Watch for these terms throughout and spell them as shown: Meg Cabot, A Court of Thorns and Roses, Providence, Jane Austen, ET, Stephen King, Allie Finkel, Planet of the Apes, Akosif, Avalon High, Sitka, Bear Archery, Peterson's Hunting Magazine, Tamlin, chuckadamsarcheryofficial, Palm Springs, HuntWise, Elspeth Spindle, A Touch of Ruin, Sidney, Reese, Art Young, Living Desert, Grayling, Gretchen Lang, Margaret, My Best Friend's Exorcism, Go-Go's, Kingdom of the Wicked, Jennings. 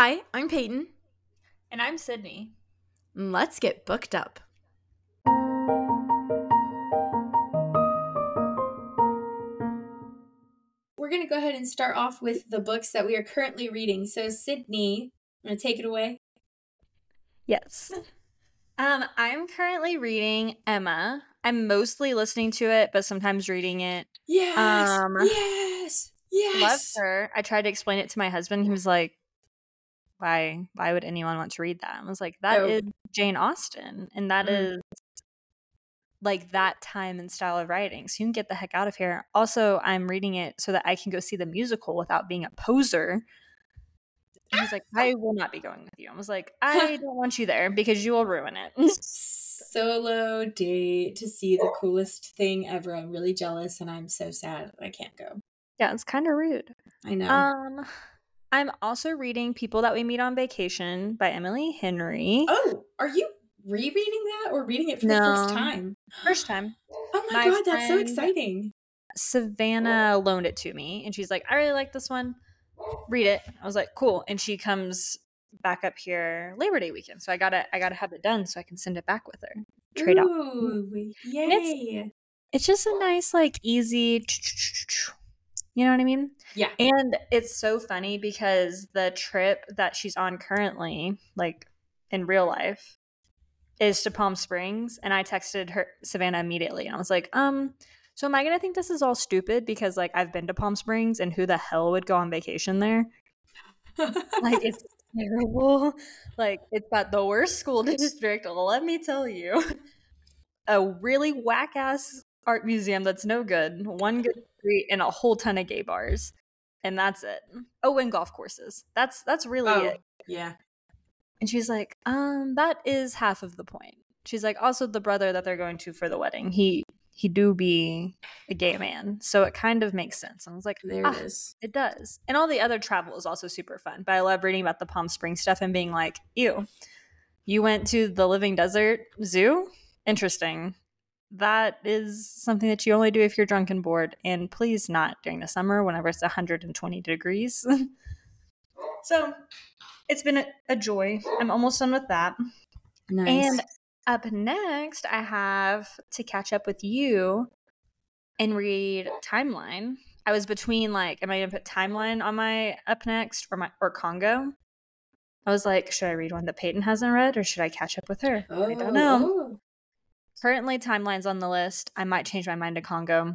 Hi, I'm Peyton. And I'm Sydney. Let's get booked up. We're going to go ahead and start off with the books that we are currently reading. So, Sydney, I'm going to take it away. Yes. I'm currently reading Emma. I'm mostly listening to it, but sometimes reading it. Yes. Yes. Love her. I tried to explain it to my husband. He was like, why would anyone want to read that? I was like, that is Jane Austen, and that is like that time and style of writing. So you can get the heck out of here. Also, I'm reading it so that I can go see the musical without being a poser. And he's like, I will not be going with you. I was like, I don't want you there because you will ruin it. Solo date to see the coolest thing ever. I'm really jealous and I'm so sad I can't go. Yeah, it's kind of rude. I know. I'm also reading People That We Meet on Vacation by Emily Henry. Oh, are you rereading that or reading it for the first time? First time. Oh my God, that's so exciting. Savannah loaned it to me and she's like, I really like this one. Read it. I was like, cool. And she comes back up here Labor Day weekend. So I gotta have it done so I can send it back with her. Trade off. Ooh, yay. It's just a nice, like, easy, you know what I mean? Yeah. And it's so funny because the trip that she's on currently, like in real life, is to Palm Springs. And I texted her, Savannah, immediately. And I was like, so am I going to think this is all stupid because, like, I've been to Palm Springs and who the hell would go on vacation there? Like, it's terrible. Like, it's got the worst school district, let me tell you. A really whack-ass art museum that's no good, one good street, and a whole ton of gay bars. And that's it. Oh, and golf courses. That's really it. Yeah. And she's like, that is half of the point. She's like, also the brother that they're going to for the wedding, he do be a gay man. So it kind of makes sense. I was like, it is. It does. And all the other travel is also super fun. But I love reading about the Palm Springs stuff and being like, ew, you went to the Living Desert Zoo? Interesting. That is something that you only do if you're drunk and bored. And please not during the summer whenever it's 120 degrees. So it's been a joy. I'm almost done with that. Nice. And up next, I have to catch up with you and read Timeline. I was between, like, am I going to put Timeline on my up next or Congo? I was like, should I read one that Peyton hasn't read or should I catch up with her? Oh, I don't know. Oh. Currently, Timeline's on the list. I might change my mind to Congo.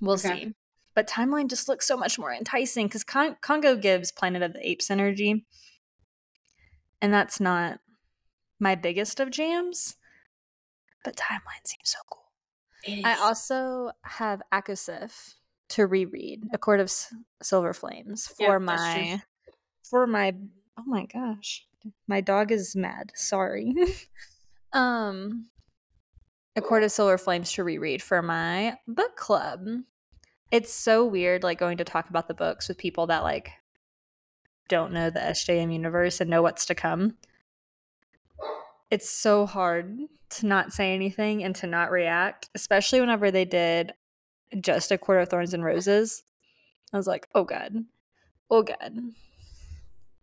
We'll see. But Timeline just looks so much more enticing because Congo gives Planet of the Apes energy. And that's not my biggest of jams, but Timeline seems so cool. It is. I also have Akosif to reread, A Court of Silver Flames, for my oh my gosh, my dog is mad. Sorry. A Court of Silver Flames to reread for my book club. It's so weird, like, going to talk about the books with people that, like, don't know the SJM universe and know what's to come. It's so hard to not say anything and to not react, especially whenever they did just A Court of Thorns and Roses. I was like, oh God.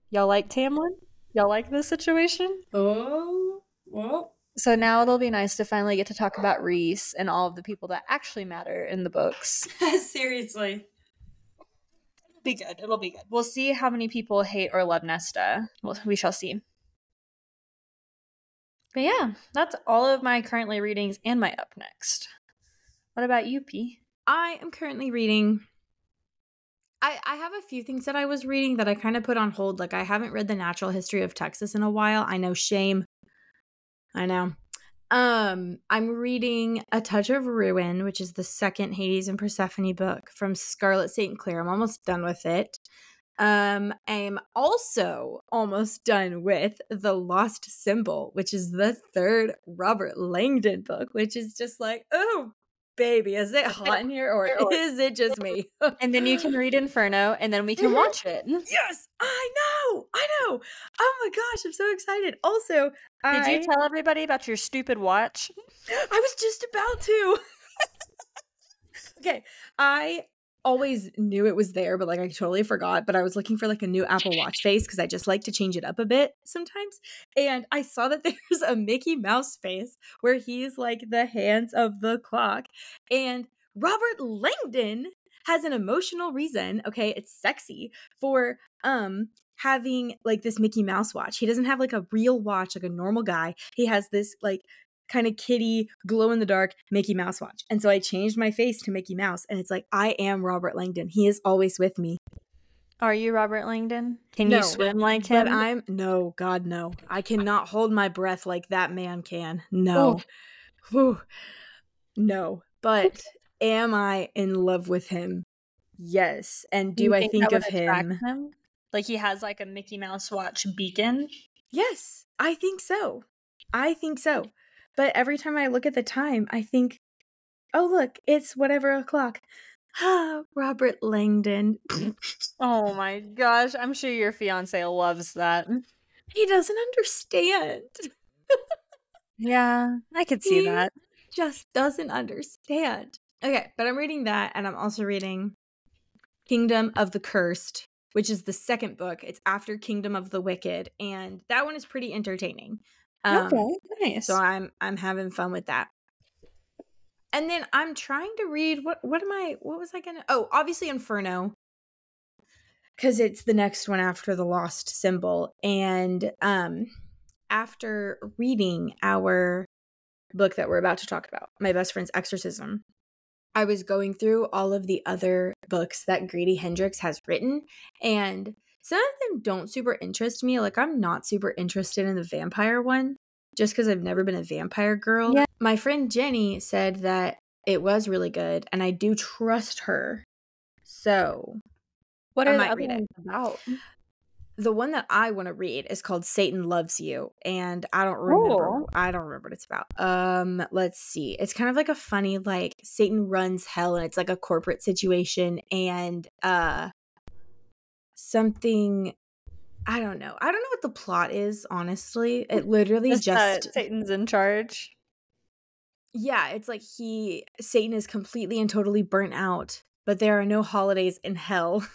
Y'all like Tamlin? Y'all like this situation? Oh, well. So now it'll be nice to finally get to talk about Reese and all of the people that actually matter in the books. Seriously. It'll be good. We'll see how many people hate or love Nesta. Well, we shall see. But yeah, that's all of my currently readings and my up next. What about you, P? I am currently reading. I have a few things that I was reading that I kind of put on hold. Like, I haven't read The Natural History of Texas in a while. I know, shame. I know. I'm reading A Touch of Ruin, which is the second Hades and Persephone book from Scarlett St. Clair. I'm almost done with it. I'm also almost done with The Lost Symbol, which is the third Robert Langdon book, which is just like, oh, baby, is it hot in here or is it just me? And then you can read Inferno and then we can watch it. Yes, I know. Oh my gosh, I'm so excited. Also, did you tell everybody about your stupid watch? I was just about to. Okay, I always knew it was there, but like I totally forgot. But I was looking for like a new Apple Watch face because I just like to change it up a bit sometimes. And I saw that there's a Mickey Mouse face where he's like the hands of the clock. And Robert Langdon has an emotional reason, okay, it's sexy, for having like this Mickey Mouse watch. He doesn't have like a real watch like a normal guy. He has this like kind of kitty glow in the dark Mickey Mouse watch. And so I changed my face to Mickey Mouse, and it's like, I am Robert Langdon. He is always with me. Are you Robert Langdon? Can you swim like him? No, God, no. I cannot hold my breath like that man can. No. Whew. No. But am I in love with him? Yes. And do I think of him? Like he has like a Mickey Mouse watch beacon? Yes, I think so. I think so. But every time I look at the time, I think, oh, look, it's whatever o'clock. Ah, Robert Langdon. Oh, my gosh. I'm sure your fiance loves that. He doesn't understand. Yeah, I could see that. Just doesn't understand. Okay, but I'm reading that, and I'm also reading Kingdom of the Cursed, which is the second book. It's after Kingdom of the Wicked, and that one is pretty entertaining. Okay, nice. So I'm having fun with that. And then I'm trying to read obviously Inferno, because it's the next one after The Lost Symbol. And after reading our book that we're about to talk about, My Best Friend's Exorcism, I was going through all of the other books that Grady Hendrix has written, and some of them don't super interest me. Like, I'm not super interested in the vampire one just because I've never been a vampire girl. Yeah. My friend Jenny said that it was really good, and I do trust her. So, what are the other ones about? The one that I want to read is called Satan Loves You, and I don't remember. I don't remember what it's about. Let's see. It's kind of like a funny, like, Satan runs hell, and it's like a corporate situation, and something, I don't know what the plot is, honestly. It literally just Satan's in charge. Yeah, it's like Satan is completely and totally burnt out, but there are no holidays in hell.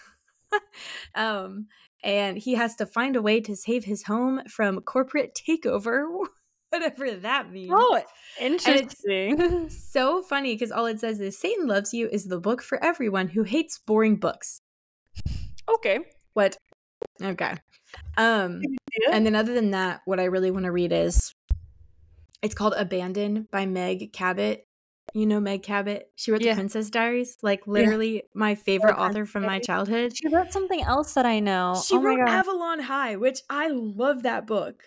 And he has to find a way to save his home from corporate takeover, whatever that means. Oh, interesting. So funny, because all it says is Satan Loves You is the book for everyone who hates boring books. Okay. What? Okay. And then other than that, what I really want to read is, it's called Abandoned by Meg Cabot. You know Meg Cabot? She wrote The Princess Diaries. Like, literally my favorite author from my childhood. She wrote something else that I know. She wrote Avalon High, which I love that book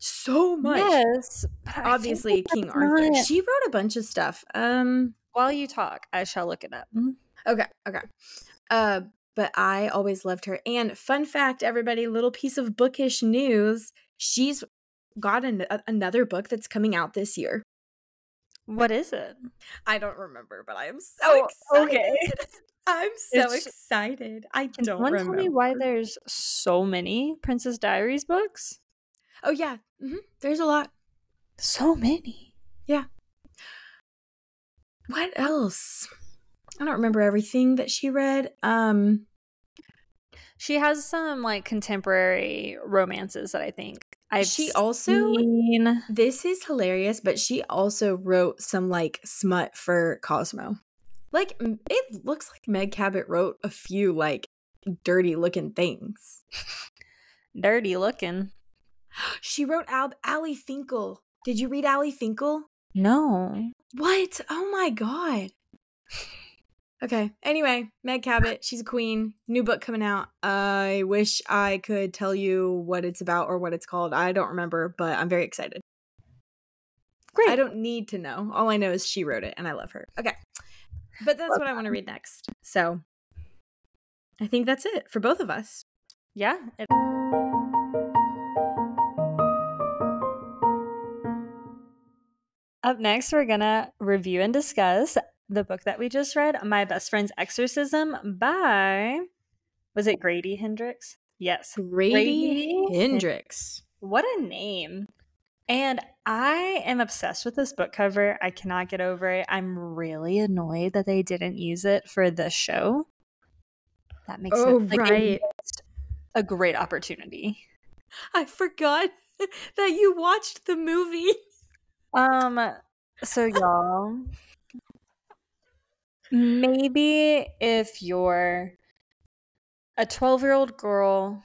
so much. Yes. Obviously, King Arthur. She wrote a bunch of stuff. While you talk, I shall look it up. Okay. But I always loved her. And fun fact, everybody, little piece of bookish news. She's got another book that's coming out this year. What is it? I don't remember, but I am so excited. Okay. I'm so excited. I don't remember. Tell me why there's so many Princess Diaries books? Oh, yeah. Mm-hmm. There's a lot. So many. Yeah. What else? I don't remember everything that she read. She has some like contemporary romances that I think I've seen. This is hilarious, but she also wrote some like smut for Cosmo. Like, it looks like Meg Cabot wrote a few like dirty looking things. Dirty looking. She wrote Allie Finkel. Did you read Allie Finkel? No. What? Oh my God. Okay. Anyway, Meg Cabot, she's a queen. New book coming out. I wish I could tell you what it's about or what it's called. I don't remember, but I'm very excited. Great. I don't need to know. All I know is she wrote it, and I love her. Okay. But that's what I want to read next. So I think that's it for both of us. Yeah. Up next, we're going to review and discuss the book that we just read, My Best Friend's Exorcism by, was it Grady Hendrix? Yes. Grady Hendrix. What a name. And I am obsessed with this book cover. I cannot get over it. I'm really annoyed that they didn't use it for the show. That makes sense. Right. A great opportunity. I forgot that you watched the movie. So y'all, maybe if you're a 12-year-old girl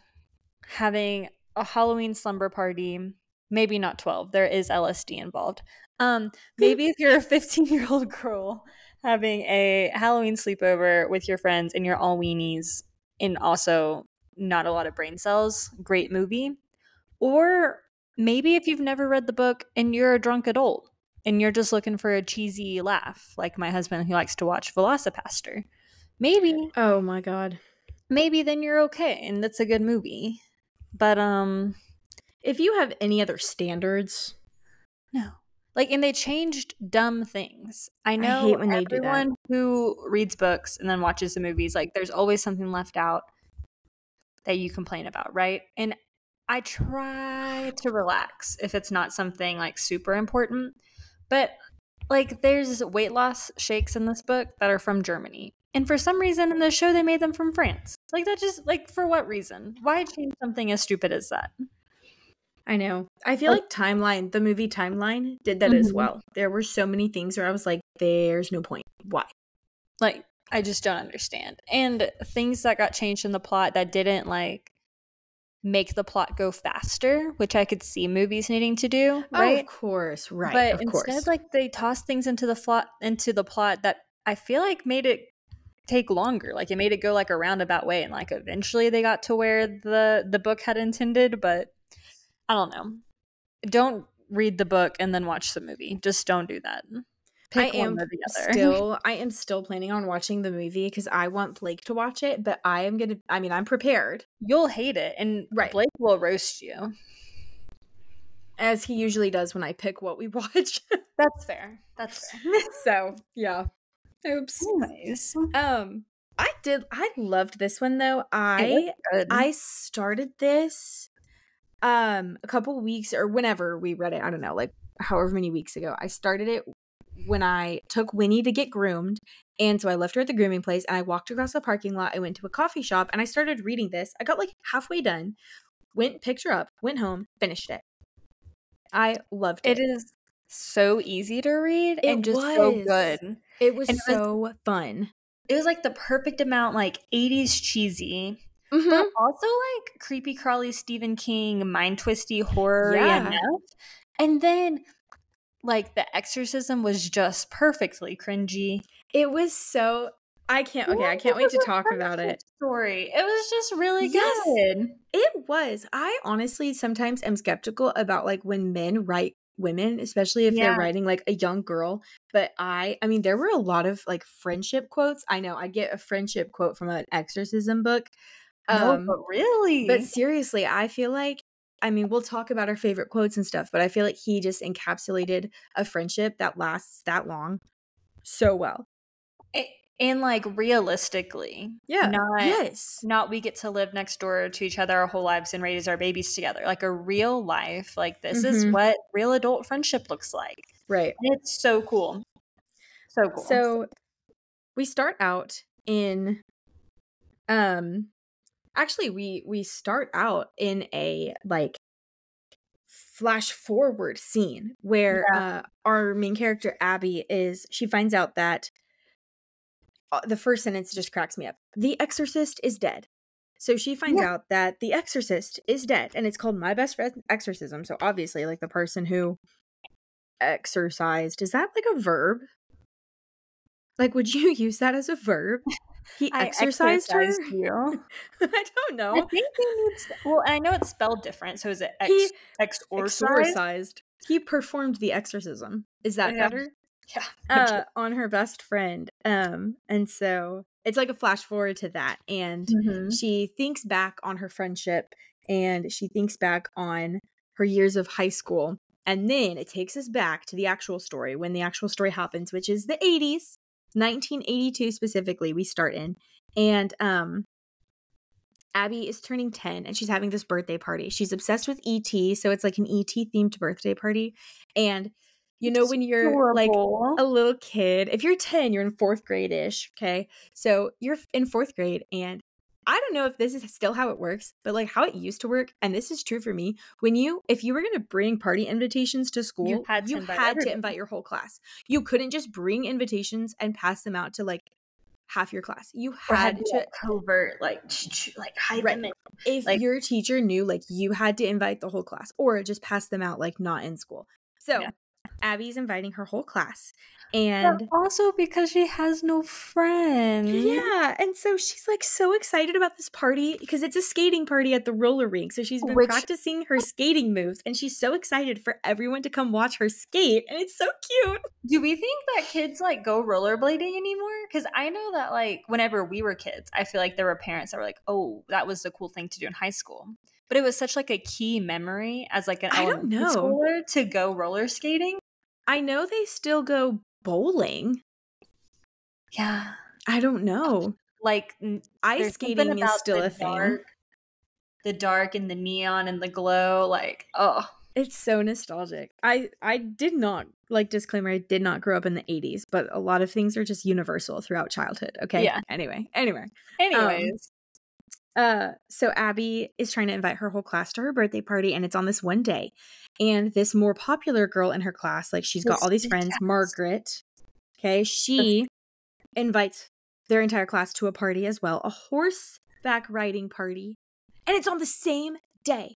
having a Halloween slumber party, maybe not 12, there is LSD involved. Maybe if you're a 15-year-old girl having a Halloween sleepover with your friends and you're all weenies and also not a lot of brain cells, great movie. Or maybe if you've never read the book and you're a drunk adult and you're just looking for a cheesy laugh, like my husband who likes to watch Velocipastor. Maybe. Oh my God. Maybe then you're okay and that's a good movie. But if you have any other standards, no. Like, and they changed dumb things. I know I hate when everyone who reads books and then watches the movies, like, there's always something left out that you complain about, right? And I try to relax if it's not something like super important. But like, there's weight loss shakes in this book that are from Germany. And for some reason in the show, they made them from France. Like, that just, like, for what reason? Why change something as stupid as that? I know. I feel like Timeline, the movie Timeline, did that as well. There were so many things where I was like, there's no point. Why? Like, I just don't understand. And things that got changed in the plot that didn't, like, make the plot go faster, which I could see movies needing to do, right? Oh, of course, right. But instead, like, they tossed things into the plot that I feel like made it take longer. Like, it made it go, like, a roundabout way. And, like, eventually they got to where the book had intended, but I don't know. Don't read the book and then watch the movie. Just don't do that. Pick one or the other. I am still planning on watching the movie because I want Blake to watch it, but I'm prepared. You'll hate it, and right. Blake will roast you. As he usually does when I pick what we watch. That's fair. So, yeah. Oops. Anyways. I loved this one though. I started this a couple weeks or whenever we read it, I don't know, like however many weeks ago. I started it when I took Winnie to get groomed, and so I left her at the grooming place and I walked across the parking lot. I went to a coffee shop and I started reading this. I got like halfway done, went, picked her up, went home, finished it. I loved it. It is so easy to read and just so good. It was so fun. It was like the perfect amount, like 80s cheesy. Mm-hmm. But also like creepy crawly Stephen King mind twisty horror enough. And then like the exorcism was just perfectly cringy. It was so I can't wait to talk about it. Story. It was just really good. It was. I honestly sometimes am skeptical about like when men write women, especially if they're writing like a young girl, but I mean there were a lot of like friendship quotes. I know I get a friendship quote from an exorcism book. No, but really? But seriously, I feel like, I mean, we'll talk about our favorite quotes and stuff, but I feel like he just encapsulated a friendship that lasts that long so well. And like realistically. Yeah. Not we get to live next door to each other our whole lives and raise our babies together. Like a real life, like this is what real adult friendship looks like. Right. And it's so cool. So cool. So we start out in, actually, we start out in a, like, flash forward scene where our main character, Abby, she finds out that the first sentence just cracks me up. The exorcist is dead. So she finds out that the exorcist is dead, and it's called My Best Friend's Exorcism. So obviously, like, the person who exorcised, is that, like, a verb? Like, would you use that as a verb? He exercised her? You. I don't know. I think I know it's spelled different. So is it exorcised? He performed the exorcism. Is that better? Yeah. On her best friend. And so it's like a flash forward to that. And she thinks back on her friendship and she thinks back on her years of high school. And then it takes us back to the actual story when the actual story happens, which is the 80s. 1982 specifically we start in, and Abby is turning 10 and she's having this birthday party. She's obsessed with ET, so it's like an ET themed birthday party. And you know, when you're like a little kid, if you're 10, you're in fourth grade-ish, okay? So you're in fourth grade, and I don't know if this is still how it works, but like how it used to work, and this is true for me, if you were going to bring party invitations to school, you had to invite your whole class. You couldn't just bring invitations and pass them out to like half your class. You had to covert, like hide them in. If your teacher knew, like you had to invite the whole class or just pass them out like not in school. So yeah. Abby's inviting her whole class, and but also because she has no friends. Yeah, and so she's like so excited about this party because it's a skating party at the roller rink. So she's been practicing her skating moves, and she's so excited for everyone to come watch her skate, and it's so cute. Do we think that kids like go rollerblading anymore? Because I know that like whenever we were kids, I feel like there were parents that were like, "Oh, that was the cool thing to do in high school." But it was such like a key memory as like an elementary schooler to go roller skating. I know they still go bowling. Yeah. I don't know. Like ice skating is still a thing. The dark and the neon and the glow. Like, oh. It's so nostalgic. I did not, like, disclaimer, I did not grow up in the 80s, but a lot of things are just universal throughout childhood. Okay. Yeah. Anyways. So Abby is trying to invite her whole class to her birthday party, and it's on this one day. And this more popular girl in her class, like she's got all these friends, Margaret, okay, she invites their entire class to a party as well, a horseback riding party. And it's on the same day.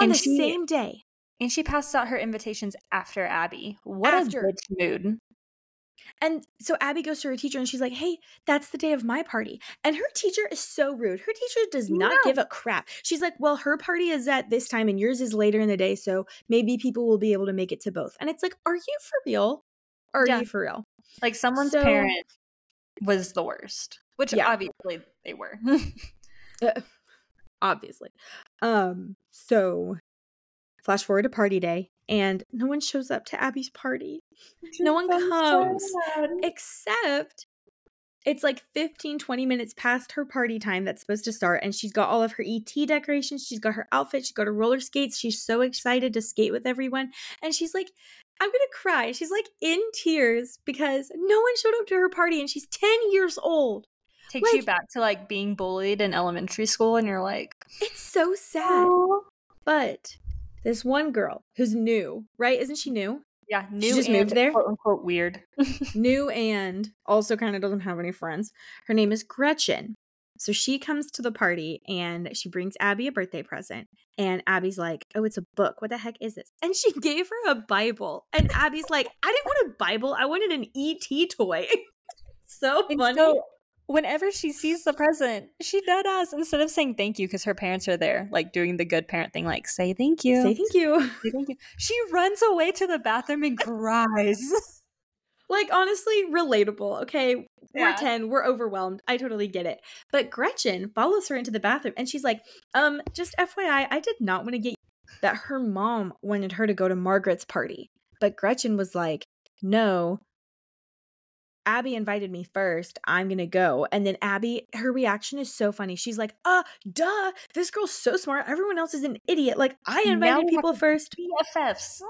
On the same day. And she passed out her invitations after Abby. What a bitch mood. And so Abby goes to her teacher and she's like, hey, that's the day of my party. And her teacher is so rude. Her teacher does not give a crap. She's like, well, her party is at this time and yours is later in the day. So maybe people will be able to make it to both. And it's like, are you for real? Are you for real? Like someone's parent was the worst, which obviously they were. Obviously. So flash forward to party day. And no one shows up to Abby's party. No one comes. Except it's like 15, 20 minutes past her party time that's supposed to start. And she's got all of her ET decorations. She's got her outfit. She's got her roller skates. She's so excited to skate with everyone. And she's like, I'm going to cry. She's like in tears because no one showed up to her party. And she's 10 years old. Takes you back to like being bullied in elementary school. And you're like, it's so sad. Aww. But this one girl who's new, right? Isn't she new? Yeah, new. She just moved there. "Quote unquote weird." New and also kind of doesn't have any friends. Her name is Gretchen. So she comes to the party and she brings Abby a birthday present. And Abby's like, "Oh, it's a book. What the heck is this?" And she gave her a Bible. And Abby's like, "I didn't want a Bible. I wanted an ET toy." So funny. So whenever she sees the present, she dead ass, instead of saying thank you, because her parents are there, like doing the good parent thing, like say thank you. Say thank you. Say thank you. She runs away to the bathroom and cries. Like, honestly, relatable. Okay. Yeah. We're 10. We're overwhelmed. I totally get it. But Gretchen follows her into the bathroom and she's like, just FYI, I did not want to get that her mom wanted her to go to Margaret's party. But Gretchen was like, no. Abby invited me first. I'm going to go. And then Abby, her reaction is so funny. She's like, duh. This girl's so smart. Everyone else is an idiot. Like, I invited people first. BFFs.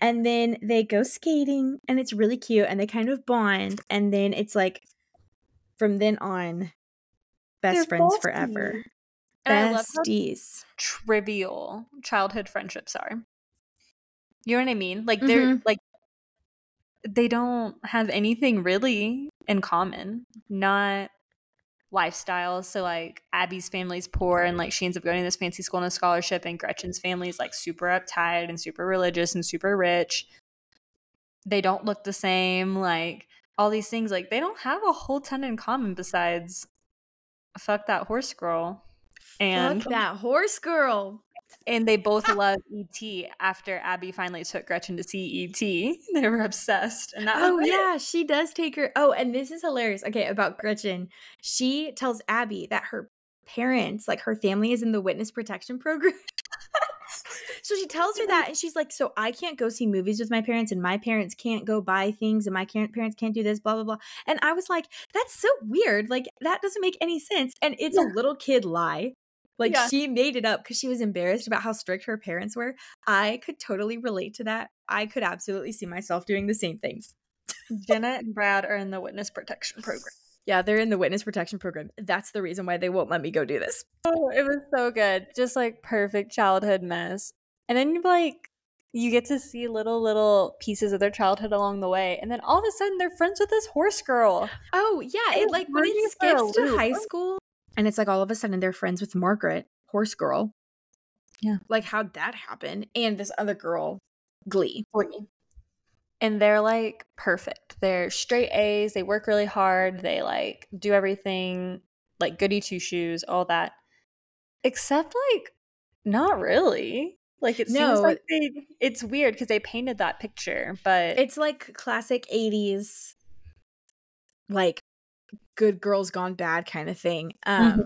And then they go skating and it's really cute and they kind of bond. And then it's like, from then on, they're friends forever. And besties. I love how trivial childhood friendships are. You know what I mean? Like, they're like, they don't have anything really in common, not lifestyles. So like Abby's family's poor and like she ends up going to this fancy school and a scholarship, and Gretchen's family is like super uptight and super religious and super rich. They don't look the same, like all these things, like they don't have a whole ton in common besides fuck that horse girl. And fuck that horse girl. And they both love E.T. after Abby finally took Gretchen to see E.T. They were obsessed. And she does take her. Oh, and this is hilarious. Okay, about Gretchen. She tells Abby that her parents, like her family, is in the witness protection program. So she tells her that, and she's like, so I can't go see movies with my parents, and my parents can't go buy things, and my parents can't do this, blah, blah, blah. And I was like, that's so weird. Like, that doesn't make any sense. And it's a little kid lie. Like, she made it up because she was embarrassed about how strict her parents were. I could totally relate to that. I could absolutely see myself doing the same things. Jenna and Brad are in the witness protection program. Yeah, they're in the witness protection program. That's the reason why they won't let me go do this. Oh, it was so good. Just like perfect childhood mess. And then like you get to see little pieces of their childhood along the way. And then all of a sudden they're friends with this horse girl. Oh, yeah. It like when it skips to high school and it's like all of a sudden they're friends with Margaret, horse girl. Yeah. Like how'd that happen? And this other girl, Glee. And they're like perfect. They're straight A's. They work really hard. They like do everything, like goody two shoes, all that. Except like not really. Like it seems like it's weird because they painted that picture, but it's like classic 80s, like good girls gone bad kind of thing.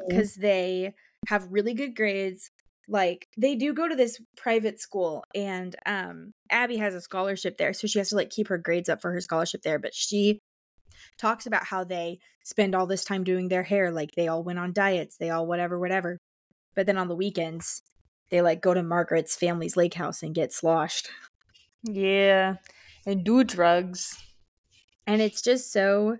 Because they have really good grades. Like they do go to this private school, and Abby has a scholarship there, so she has to like keep her grades up for her scholarship there. But she talks about how they spend all this time doing their hair, like they all went on diets, they all whatever. But then on the weekends, they like go to Margaret's family's lake house and get sloshed. Yeah, and do drugs. And it's just so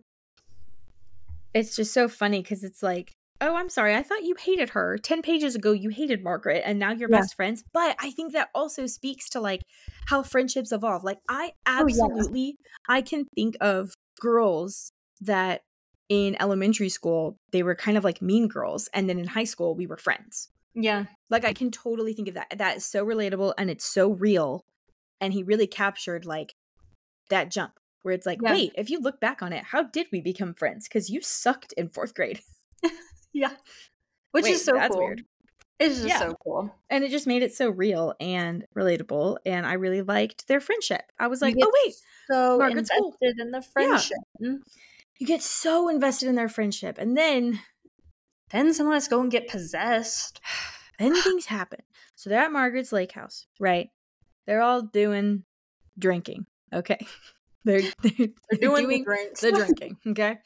funny because it's like, oh, I'm sorry. I thought you hated her. 10 pages ago, you hated Margaret, and now you're best friends. But I think that also speaks to like how friendships evolve. Like I absolutely, I can think of girls that in elementary school, they were kind of like mean girls. And then in high school, we were friends. Yeah. Like I can totally think of that. That is so relatable and it's so real. And he really captured like that jump where it's like, wait, if you look back on it, how did we become friends? Because you sucked in fourth grade. Yeah. Which is so cool. Weird. It's just so cool. And it just made it so real and relatable. And I really liked their friendship. I was like, oh, wait. So Margaret's invested in the friendship. Yeah. You get so invested in their friendship. And then someone has to go and get possessed. Then things happen. So they're at Margaret's lake house, right? They're all doing drinking. Okay. They're doing the drinking, okay?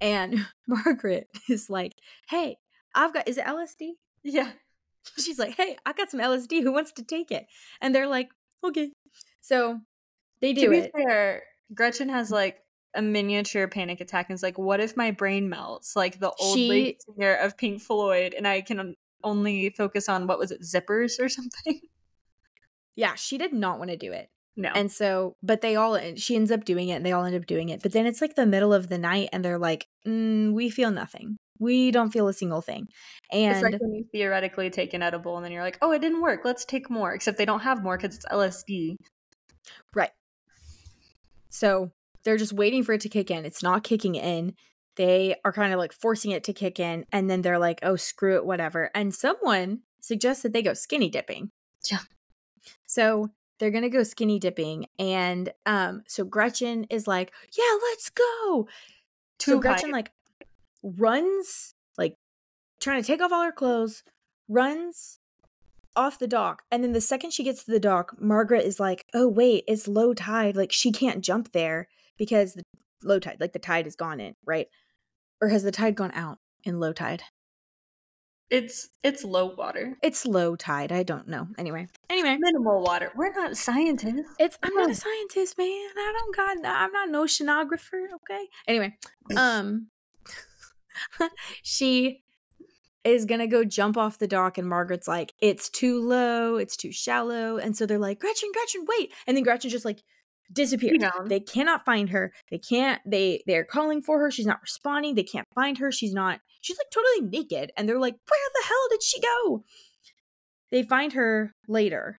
And Margaret is like, hey, is it LSD? Yeah. She's like, hey, I got some LSD. Who wants to take it? And they're like, okay. So they do it. To be fair, Gretchen has like a miniature panic attack and is like, what if my brain melts? Like the old lady singer of Pink Floyd, and I can only focus on, what was it, zippers or something? Yeah, she did not want to do it. No. And so, but she ends up doing it and they all end up doing it. But then it's like the middle of the night and they're like, we feel nothing. We don't feel a single thing. And it's like when you theoretically take an edible and then you're like, oh, it didn't work. Let's take more. Except they don't have more because it's LSD. Right. So they're just waiting for it to kick in. It's not kicking in. They are kind of like forcing it to kick in. And then they're like, oh, screw it, whatever. And someone suggests that they go skinny dipping. Yeah. So they're going to go skinny dipping. And so Gretchen is like, yeah, let's go. So Gretchen like runs, like trying to take off all her clothes, runs off the dock. And then the second she gets to the dock, Margaret is like, oh, wait, it's low tide. Like she can't jump there because the low tide, like the tide has gone in, right? Or has the tide gone out in low tide? It's low water. It's low tide. I don't know. Anyway. Minimal water. We're not scientists. I'm not a scientist, man. I'm not an oceanographer, okay? Anyway. She is going to go jump off the dock and Margaret's like, it's too low. It's too shallow. And so they're like, Gretchen, wait. And then Gretchen just like disappeared. Yeah. They cannot find her. They're calling for her. She's not responding. They can't find her. She's like totally naked. And they're like, where the hell did she go? They find her later.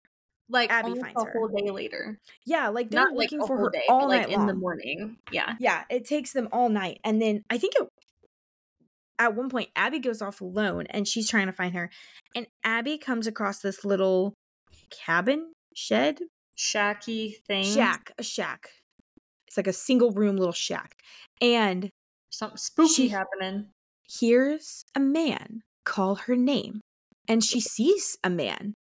Like Abby finds her a whole day later. Yeah. Like they're not looking for her all night long. In the morning. Yeah. Yeah. It takes them all night. And then I think at one point Abby goes off alone and she's trying to find her. And Abby comes across this little cabin shed. Shacky thing. A shack. It's like a single room little shack. And something spooky happening. Hears a man call her name. And she sees a man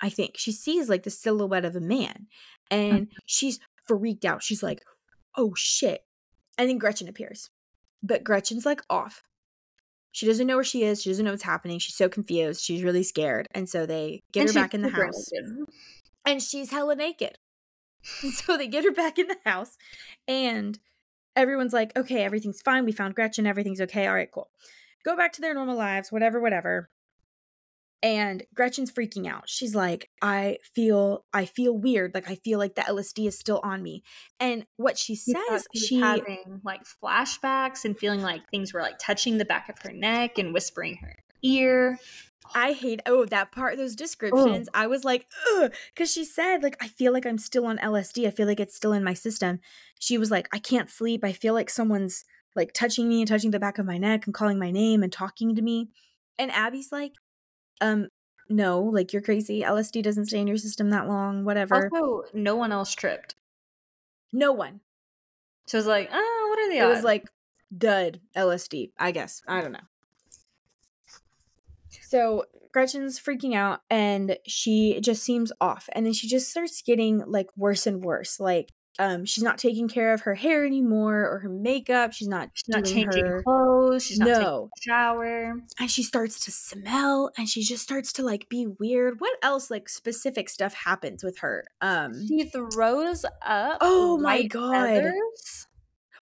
I think. She sees like the silhouette of a man and she's freaked out. She's like, oh shit. And then Gretchen appears. But Gretchen's like off. She doesn't know where she is. She doesn't know what's happening. She's so confused. She's really scared. And so they get her back in the house. And she's hella naked. So they get her back in the house. And everyone's like, okay, everything's fine. We found Gretchen. Everything's okay. All right, cool. Go back to their normal lives, whatever, whatever. And Gretchen's freaking out. She's like, I feel weird. Like, I feel like the LSD is still on me. And what she says, she's having like flashbacks and feeling like things were like touching the back of her neck and whispering her ear. I hate, that part, those descriptions. Oh. I was like, ugh, because she said, like, I feel like I'm still on LSD. I feel like it's still in my system. She was like, I can't sleep. I feel like someone's like touching me and touching the back of my neck and calling my name and talking to me. And Abby's like, no, like, you're crazy. LSD doesn't stay in your system that long, whatever. Also, no one else tripped. No one. So it was like, oh, what are the odds? It was like, dud, LSD, I guess. I don't know. So Gretchen's freaking out and she just seems off. And then she just starts getting like worse and worse. Like, she's not taking care of her hair anymore or her makeup. She's not changing her clothes. She's not taking a shower. And she starts to smell and she just starts to like be weird. What else like specific stuff happens with her? She throws up. Oh my God. Feathers.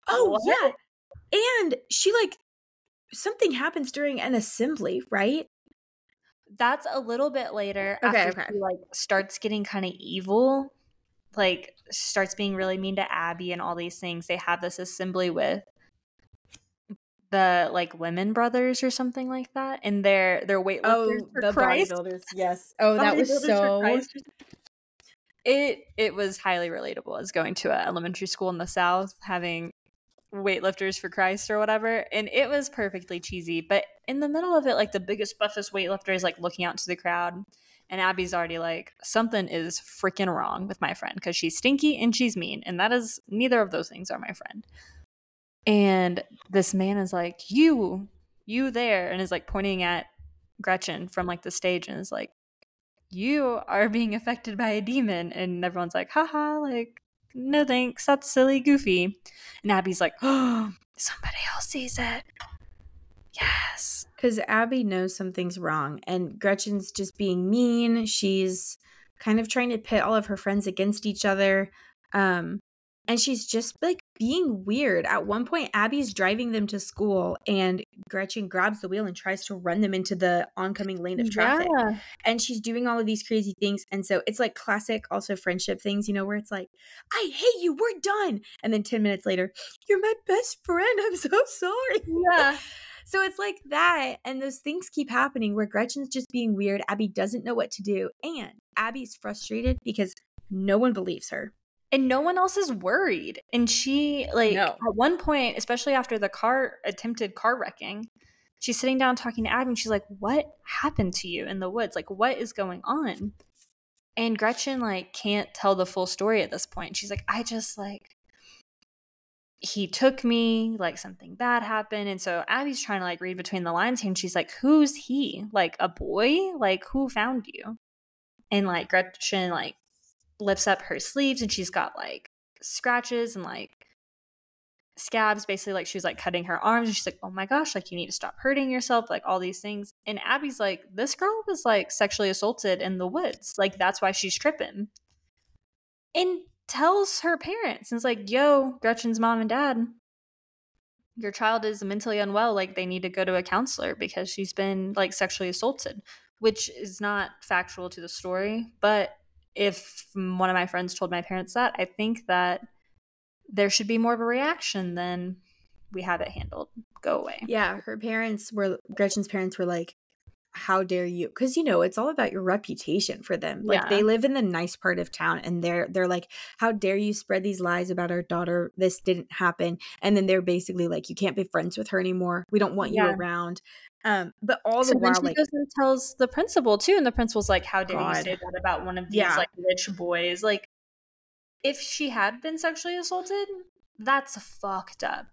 Oh, what? Yeah. And she like something happens during an assembly, right? That's a little bit later. Okay, She like starts getting kind of evil. Like, starts being really mean to Abby and all these things. They have this assembly with the, like, Lemon Brothers or something like that. And they're weightlifters for the Christ. Bodybuilders, yes. Oh, that was so... It was highly relatable as going to an elementary school in the South, having weightlifters for Christ or whatever. And it was perfectly cheesy. But in the middle of it, like, the biggest, buffest weightlifter is, like, looking out into the crowd. And Abby's already like, something is freaking wrong with my friend because she's stinky and she's mean. And that is, neither of those things are my friend. And this man is like, you there. And is like pointing at Gretchen from like the stage and is like, you are being affected by a demon. And everyone's like, haha, like, no thanks. That's silly, goofy. And Abby's like, oh, somebody else sees it. Yes. Because Abby knows something's wrong and Gretchen's just being mean. She's kind of trying to pit all of her friends against each other. And she's just like being weird. At one point, Abby's driving them to school and Gretchen grabs the wheel and tries to run them into the oncoming lane of traffic. Yeah. And she's doing all of these crazy things. And so it's like classic also friendship things, you know, where it's like, I hate you. We're done. And then 10 minutes later, you're my best friend. I'm so sorry. Yeah. So it's like that, and those things keep happening where Gretchen's just being weird. Abby doesn't know what to do, and Abby's frustrated because no one believes her. And no one else is worried. And she, like, at one point, especially after the attempted car wrecking, she's sitting down talking to Abby, and she's like, what happened to you in the woods? Like, what is going on? And Gretchen, like, can't tell the full story at this point. She's like, I just, like... he took me, like something bad happened. And so Abby's trying to like read between the lines here and she's like, who's he? Like a boy? Like who found you? And like Gretchen like lifts up her sleeves and she's got like scratches and like scabs. Basically like she was like cutting her arms and she's like, oh my gosh, like you need to stop hurting yourself. Like all these things. And Abby's like, this girl was like sexually assaulted in the woods. Like that's why she's tripping. And tells her parents and is like, yo, Gretchen's mom and dad, your child is mentally unwell, like they need to go to a counselor because she's been like sexually assaulted, which is not factual to the story. But if one of my friends told my parents that, I think that there should be more of a reaction than we have it handled. Go away. Yeah, Gretchen's parents were like, how dare you? Because, you know, it's all about your reputation for them. Like yeah. They live in the nice part of town and they're like, how dare you spread these lies about our daughter? This didn't happen. And then they're basically like, you can't be friends with her anymore. We don't want you around. But all the while, she goes and tells the principal too. And the principal's like, how dare you say that about one of these like rich boys? Like if she had been sexually assaulted, that's fucked up.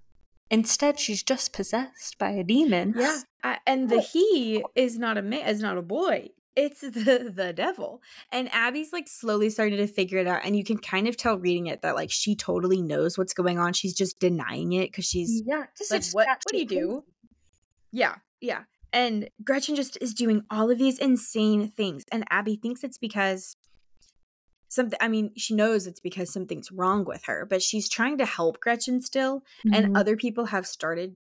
Instead, she's just possessed by a demon. Yeah, and the he is not a boy. It's the devil. And Abby's like slowly starting to figure it out. And you can kind of tell reading it that like she totally knows what's going on. She's just denying it because she's like, what do you do? Yeah, yeah. And Gretchen just is doing all of these insane things. And Abby thinks it's because something, I mean, she knows it's because something's wrong with her, but she's trying to help Gretchen still. Mm-hmm. And other people have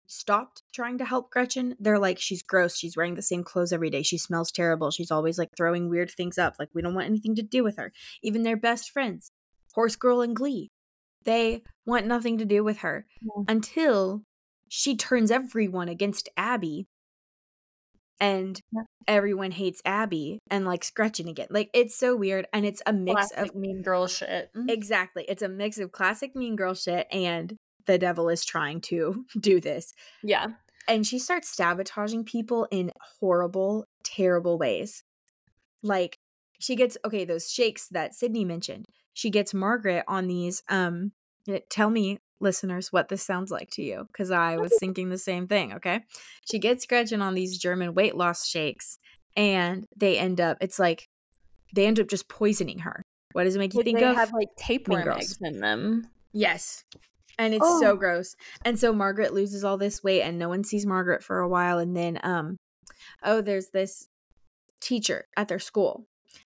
stopped trying to help Gretchen. They're like, she's gross. She's wearing the same clothes every day. She smells terrible. She's always like throwing weird things up. Like, we don't want anything to do with her. Even their best friends, Horse Girl and Glee, they want nothing to do with her until she turns everyone against Abby. And everyone hates Abby and likes Gretchen again. Like, it's so weird. And it's a mix classic of mean girl shit. Exactly. It's a mix of classic mean girl shit and the devil is trying to do this. Yeah. And she starts sabotaging people in horrible, terrible ways. Like, she gets, okay, those shakes that Sydney mentioned. She gets Margaret on these, tell me, listeners, what this sounds like to you, because I was thinking the same thing. Okay, she gets Gretchen on these German weight loss shakes, and they end up just poisoning her. What does it make you think of? They have like tapeworm eggs in them. Yes, and it's so gross. And so Margaret loses all this weight, and no one sees Margaret for a while. And then, there's this teacher at their school,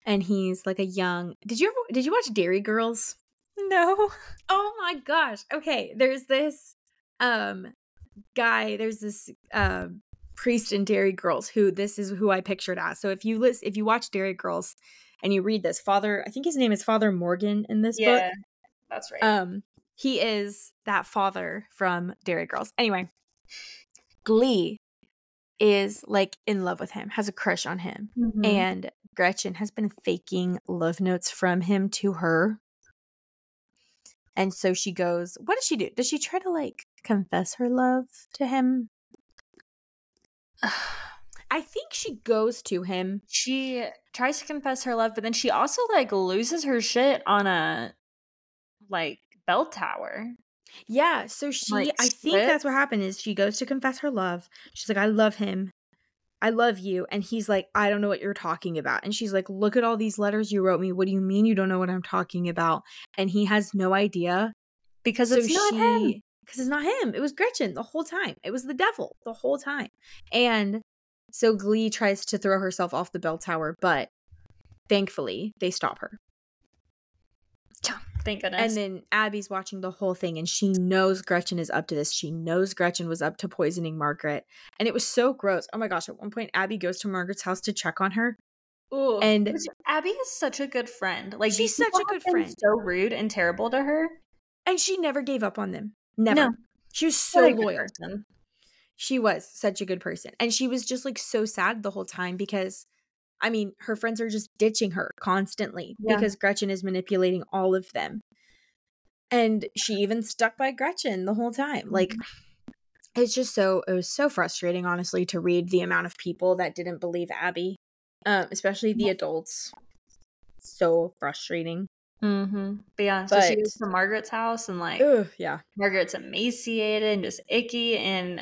and he's like a young. Did you watch Derry Girls? No. Oh my gosh. Okay, there's this guy, there's this priest in Derry Girls who this is who I pictured as. So if you watch Derry Girls and you read this, I think his name is Father Morgan in this book. Yeah, that's right. He is that father from Derry Girls. Anyway, Glee is like in love with him, has a crush on him. Mm-hmm. And Gretchen has been faking love notes from him to her. And so she goes, what does she do? Does she try to, like, confess her love to him? I think she goes to him. She tries to confess her love, but then she also, like, loses her shit on a, like, bell tower. Yeah, so she, like, I think that's what happened is she goes to confess her love. She's like, I love him. I love you. And he's like, I don't know what you're talking about. And she's like, look at all these letters you wrote me. What do you mean you don't know what I'm talking about? And he has no idea. Because it's not him. It was Gretchen the whole time. It was the devil the whole time. And so Glee tries to throw herself off the bell tower, but thankfully they stop her. Thank goodness. And then Abby's watching the whole thing, and she knows Gretchen is up to this. She knows Gretchen was up to poisoning Margaret. And it was so gross. Oh my gosh. At one point, Abby goes to Margaret's house to check on her. Ooh. And Abby is such a good friend. Like, she's such a good friend. So rude and terrible to her. And she never gave up on them. Never. No. She was so loyal. She was such a good person. And she was just like so sad the whole time because I mean, her friends are just ditching her constantly because Gretchen is manipulating all of them. And she even stuck by Gretchen the whole time. Like, it's just it was so frustrating, honestly, to read the amount of people that didn't believe Abby, especially the adults. So frustrating. Mm-hmm. But yeah, so she goes to Margaret's house and like, Margaret's emaciated and just icky and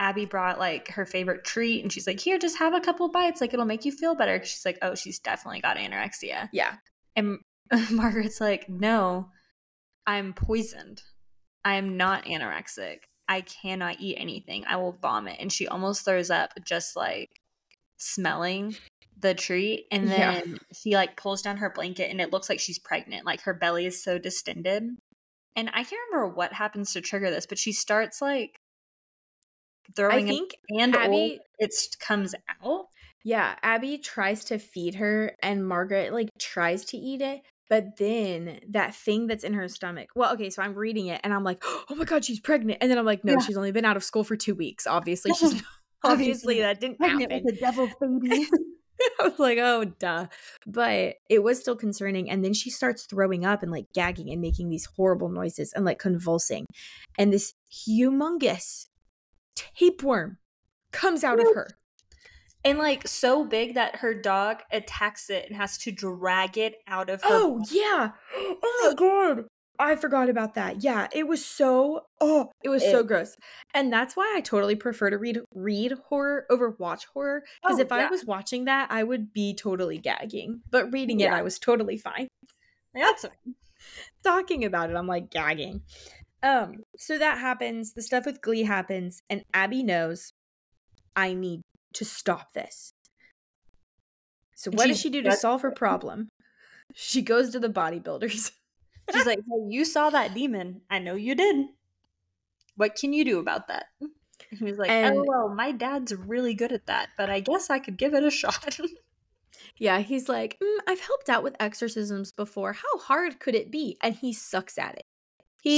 Abby brought, like, her favorite treat, and she's like, here, just have a couple bites. Like, it'll make you feel better. She's like, oh, she's definitely got anorexia. Yeah. And Margaret's like, no, I'm poisoned. I am not anorexic. I cannot eat anything. I will vomit. And she almost throws up just, like, smelling the treat. And then she, like, pulls down her blanket, and it looks like she's pregnant. Like, her belly is so distended. And I can't remember what happens to trigger this, but she starts, like, throwing it comes out. Yeah, Abby tries to feed her and Margaret like tries to eat it, but then that thing that's in her stomach. Well, okay, so I'm reading it and I'm like, oh my god, she's pregnant. And then I'm like, no, she's only been out of school for 2 weeks. Obviously, she's obviously that didn't happen. The devil's baby. I was like, oh, duh. But it was still concerning. And then she starts throwing up and like gagging and making these horrible noises and like convulsing. And this humongous tapeworm comes out of her and like so big that her dog attacks it and has to drag it out of her body. Oh my god, I forgot about that. Yeah, it was so, so gross. And that's why I totally prefer to read horror over watch horror. Because I was watching that, I would be totally gagging. But reading it, I was totally fine. That's fine. Talking about it, I'm like gagging. So that happens. The stuff with Glee happens. And Abby knows, I need to stop this. So what does she do to solve her problem? She goes to the bodybuilders. She's like, well, you saw that demon. I know you did. What can you do about that? He was like, well, my dad's really good at that, but I guess I could give it a shot. Yeah, he's like, I've helped out with exorcisms before. How hard could it be? And he sucks at it.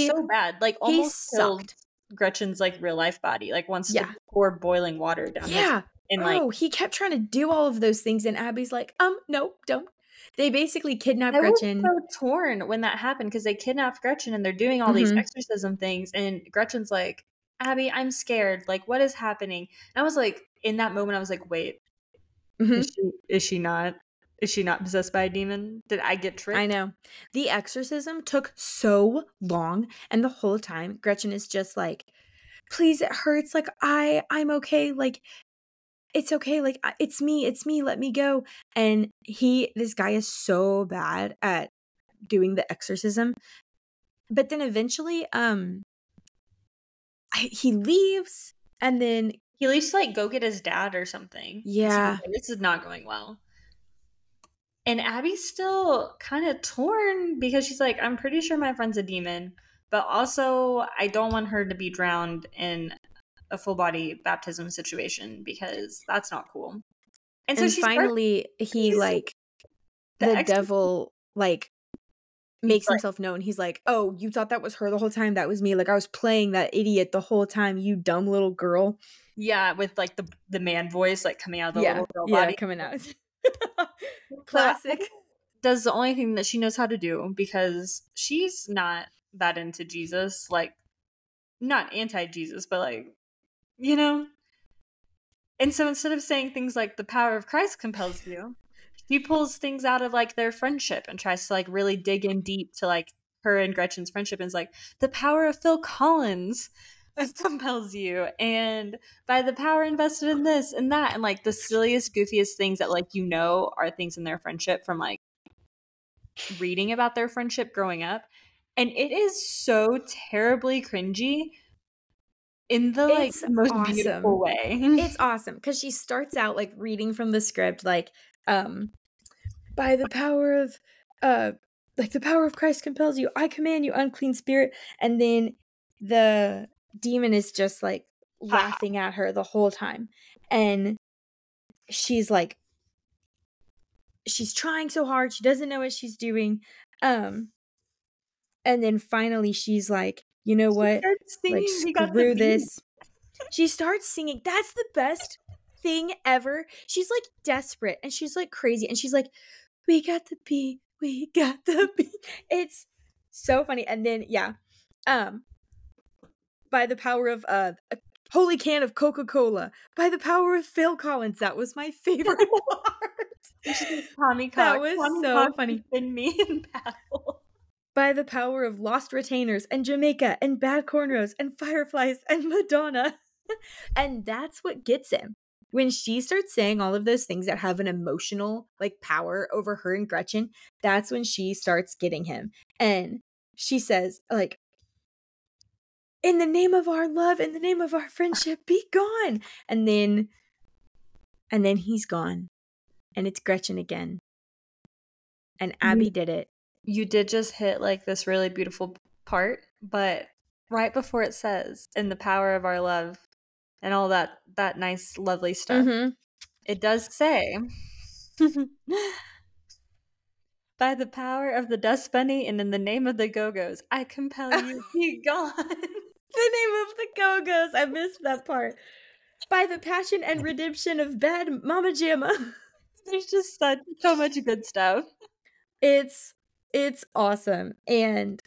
So bad. Like, almost killed Gretchen's, like, real-life body. Like, wants to pour boiling water down. Yeah. And, he kept trying to do all of those things, and Abby's like, no, don't. They basically kidnapped Gretchen. I was so torn when that happened because they kidnapped Gretchen and they're doing all these exorcism things. And Gretchen's like, Abby, I'm scared. Like, what is happening? And I was like, in that moment, I was like, wait, is she not possessed by a demon? Did I get tricked? I know. The exorcism took so long. And the whole time, Gretchen is just like, please, it hurts. Like, I'm okay. Like, it's okay, like, it's me, let me go. And this guy is so bad at doing the exorcism. But then eventually, he leaves, and then... He leaves to, like, go get his dad or something. Yeah. So, this is not going well. And Abby's still kind of torn, because she's like, I'm pretty sure my friend's a demon, but also I don't want her to be drowned in a full body baptism situation, because that's not cool. And so she's finally devil makes himself known. He's like, oh, you thought that was her the whole time? That was me. Like, I was playing that idiot the whole time, you dumb little girl. Yeah, with like the man voice like coming out of the little girl body. Yeah, coming out. Classic. Does the only thing that she knows how to do, because she's not that into Jesus, like, not anti-Jesus, but like, you know. And so instead of saying things like the power of Christ compels you, she pulls things out of like their friendship and tries to like really dig in deep to like her and Gretchen's friendship, and is like, the power of Phil Collins compels you, and by the power invested in this and that, and like the silliest, goofiest things that like, you know, are things in their friendship from like reading about their friendship growing up. And it is so terribly cringy in the like most beautiful way. It's awesome, because she starts out like reading from the script, like, by the power of, the power of Christ compels you, I command you, unclean spirit. And then the demon is just like laughing at her the whole time. And she's like, she's trying so hard. She doesn't know what she's doing. And then finally she's like, you know what? Like, screw this. She starts singing. That's the best thing ever. She's like desperate, and she's like crazy, and she's like, we got the beat. We got the beat. It's so funny. And then, by the power of a holy can of Coca-Cola, by the power of Phil Collins. That was my favorite part. That was Tommy so Cox funny. And me in battle. By the power of lost retainers and Jamaica and bad cornrows and fireflies and Madonna. And that's what gets him. When she starts saying all of those things that have an emotional like power over her and Gretchen, that's when she starts getting him. And she says like, in the name of our love, in the name of our friendship, be gone. And then he's gone, and it's Gretchen again. And Abby did it. You did just hit like this really beautiful part, but right before it says, in the power of our love and all that nice, lovely stuff, it does say, by the power of the Dust Bunny and in the name of the Go-Go's, I compel you, be gone. The name of the Go-Go's. I missed that part. By the passion and redemption of bad Mama Jamma. There's just so much good stuff. It's awesome. And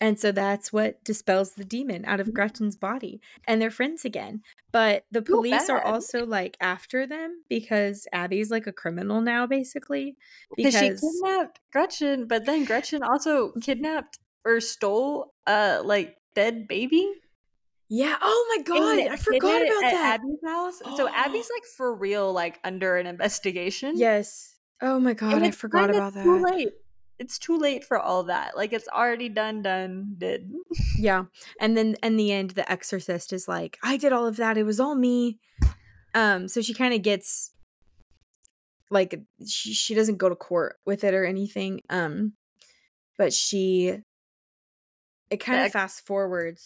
And so that's what dispels the demon out of Gretchen's body. And they're friends again. But the police are also, like, after them because Abby's, like, a criminal now, basically. Because she kidnapped Gretchen, but then Gretchen also kidnapped or stole a, like, dead baby. Yeah. Oh, my God. I forgot about that. Abby's house. Oh. So Abby's, like, for real, like, under an investigation. Yes. Oh, my God. I forgot about that. Too late. It's too late for all that. Like, it's already done. Yeah. And then in the end, the exorcist is like, I did all of that. It was all me. So she kind of gets, like, she doesn't go to court with it or anything. But she, it kind of fasts forward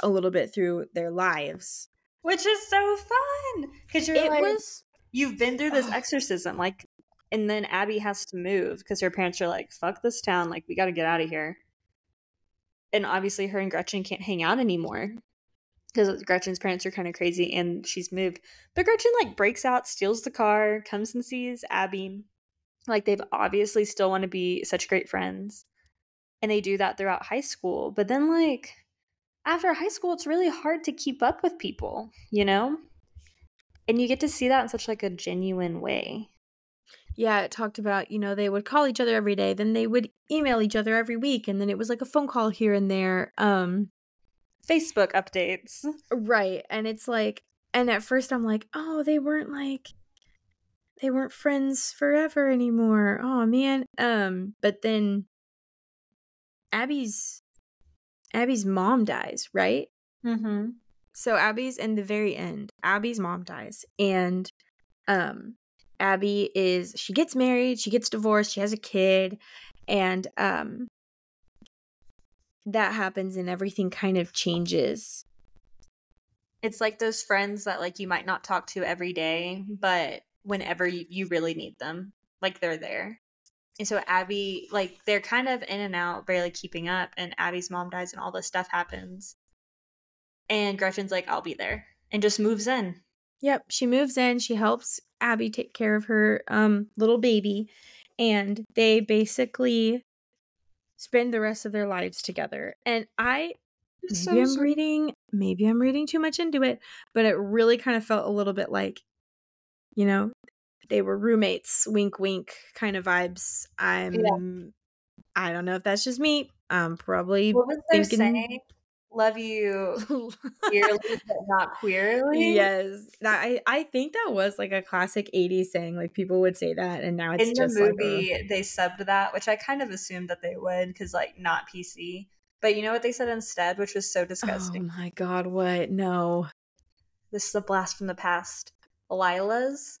a little bit through their lives. Which is so fun. Because you've been through this exorcism, like. And then Abby has to move because her parents are like, fuck this town. Like, we got to get out of here. And obviously her and Gretchen can't hang out anymore because Gretchen's parents are kind of crazy and she's moved. But Gretchen, like, breaks out, steals the car, comes and sees Abby. Like, they've obviously still want to be such great friends. And they do that throughout high school. But then, like, after high school, it's really hard to keep up with people, you know? And you get to see that in such, like, a genuine way. Yeah, it talked about, you know, they would call each other every day, then they would email each other every week, and then it was like a phone call here and there. Facebook updates. Right. And it's like, and at first I'm like, oh, they weren't friends forever anymore. Oh, man. But then Abby's mom dies, right? Mm-hmm. So Abby's in the very end. Abby's mom dies. And Abby she gets married, she gets divorced, she has a kid, and that happens and everything kind of changes. It's like those friends that, like, you might not talk to every day, but whenever you really need them, like, they're there. And so Abby, like, they're kind of in and out, barely keeping up, and Abby's mom dies and all this stuff happens. And Gretchen's like, I'll be there, and just moves in. Yep, she moves in, she helps Abby take care of her little baby, and they basically spend the rest of their lives together. And maybe I'm reading too much into it, but it really kind of felt a little bit like, you know, they were roommates, wink wink kind of vibes. I don't know if that's just me. I'm probably saying? Love you queerly, but not queerly. Yes. I think that was like a classic 80s saying. Like, people would say that, and now it's just like in the movie, they subbed that, which I kind of assumed that they would because, like, not PC. But you know what they said instead, which was so disgusting? Oh, my God. What? No. This is a blast from the past. Lilas?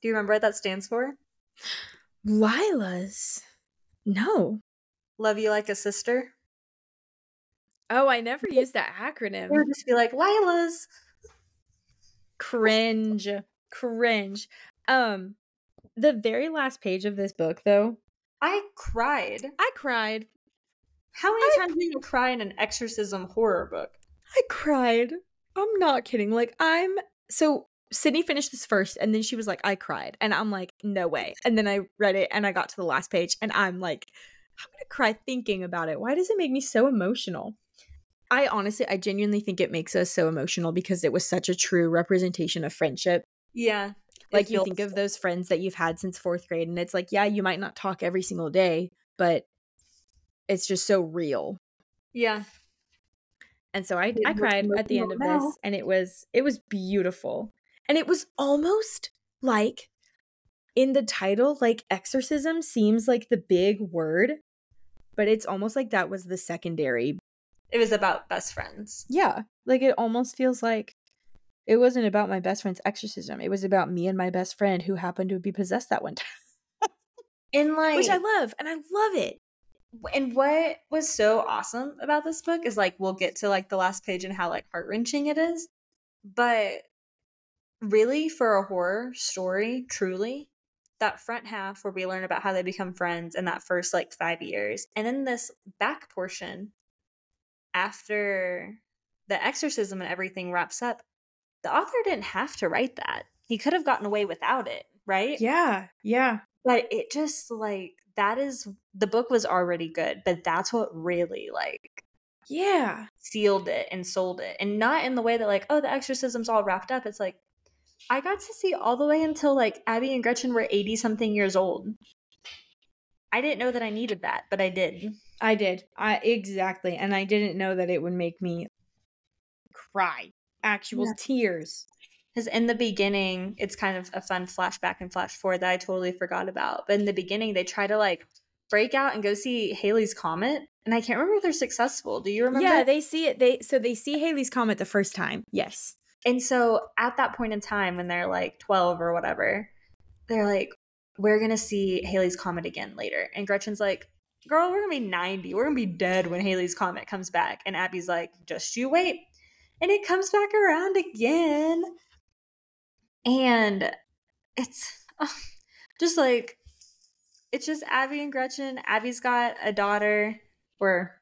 Do you remember what that stands for? Lilas? No. Love you like a sister? Oh, I never used that acronym. Or just be like, Lila's. Cringe. The very last page of this book, though. I cried. How many times do you cry in an exorcism horror book? I cried. I'm not kidding. Like, so Sydney finished this first, and then she was like, I cried. And I'm like, no way. And then I read it, and I got to the last page, and I'm like, I'm going to cry thinking about it. Why does it make me so emotional? I genuinely think it makes us so emotional because it was such a true representation of friendship. Yeah. Like, you think of those friends that you've had since fourth grade, and it's like, yeah, you might not talk every single day, but it's just so real. Yeah. And so I cried at the end of this, and it was beautiful. And it was almost like, in the title, like, exorcism seems like the big word, but it's almost like that was the secondary. It was about best friends. Yeah. Like, it almost feels like it wasn't about my best friend's exorcism. It was about me and my best friend who happened to be possessed that one time. Which I love. And I love it. And what was so awesome about this book is, like, we'll get to, like, the last page and how, like, heart-wrenching it is. But really, for a horror story, truly, that front half where we learn about how they become friends in that first, like, 5 years. And then this back portion after the exorcism and everything wraps up, the author didn't have to write that. He could have gotten away without it, right? Yeah. But it just, like, that is, the book was already good, but that's what really like sealed it and sold it. And not in the way that like, oh, the exorcism's all wrapped up. It's like, I got to see all the way until like Abby and Gretchen were 80 something years old. I didn't know that I needed that, but I did. Exactly. And I didn't know that it would make me cry. Actual tears. Because in the beginning, it's kind of a fun flashback and flash forward that I totally forgot about. But in the beginning, they try to like break out and go see Halley's Comet. And I can't remember if they're successful. Do you remember? Yeah, they see it. They see Halley's Comet the first time. Yes. And so at that point in time, when they're like 12 or whatever, they're like, we're going to see Halley's Comet again later. And Gretchen's like, girl, we're going to be 90. We're going to be dead when Halley's Comet comes back. And Abby's like, just you wait. And it comes back around again. And it's just like, it's just Abby and Gretchen. Abby's got a daughter or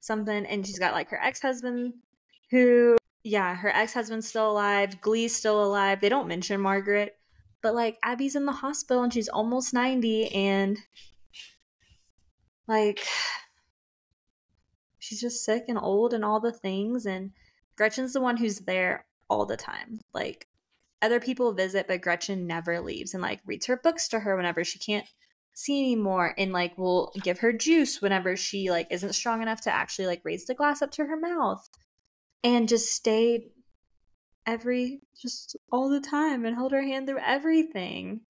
something. And she's got like her ex-husband who, her ex-husband's still alive. Glee's still alive. They don't mention Margaret. But like Abby's in the hospital and she's almost 90 and like she's just sick and old and all the things. And Gretchen's the one who's there all the time. Like other people visit, but Gretchen never leaves and like reads her books to her whenever she can't see anymore. And like will give her juice whenever she like isn't strong enough to actually like raise the glass up to her mouth, and just stayed just all the time and held her hand through everything.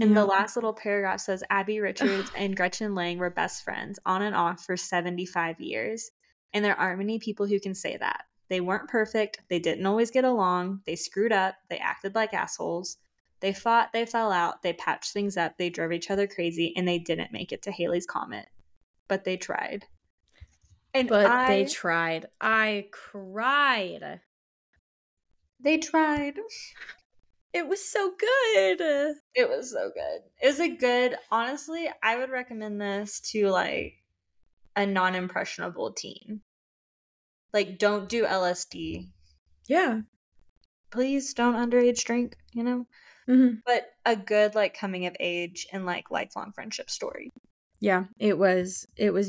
And the last little paragraph says Abby Richards and Gretchen Lang were best friends on and off for 75 years. And there aren't many people who can say that. They weren't perfect. They didn't always get along. They screwed up. They acted like assholes. They fought. They fell out. They patched things up. They drove each other crazy, and they didn't make it to Halley's Comet. But they tried. I cried. They tried. It was so good. It was so good. Honestly, I would recommend this to like a non-impressionable teen. Like, don't do LSD. Yeah. Please don't underage drink, you know? Mm-hmm. But a good like coming of age and like lifelong friendship story. Yeah, it was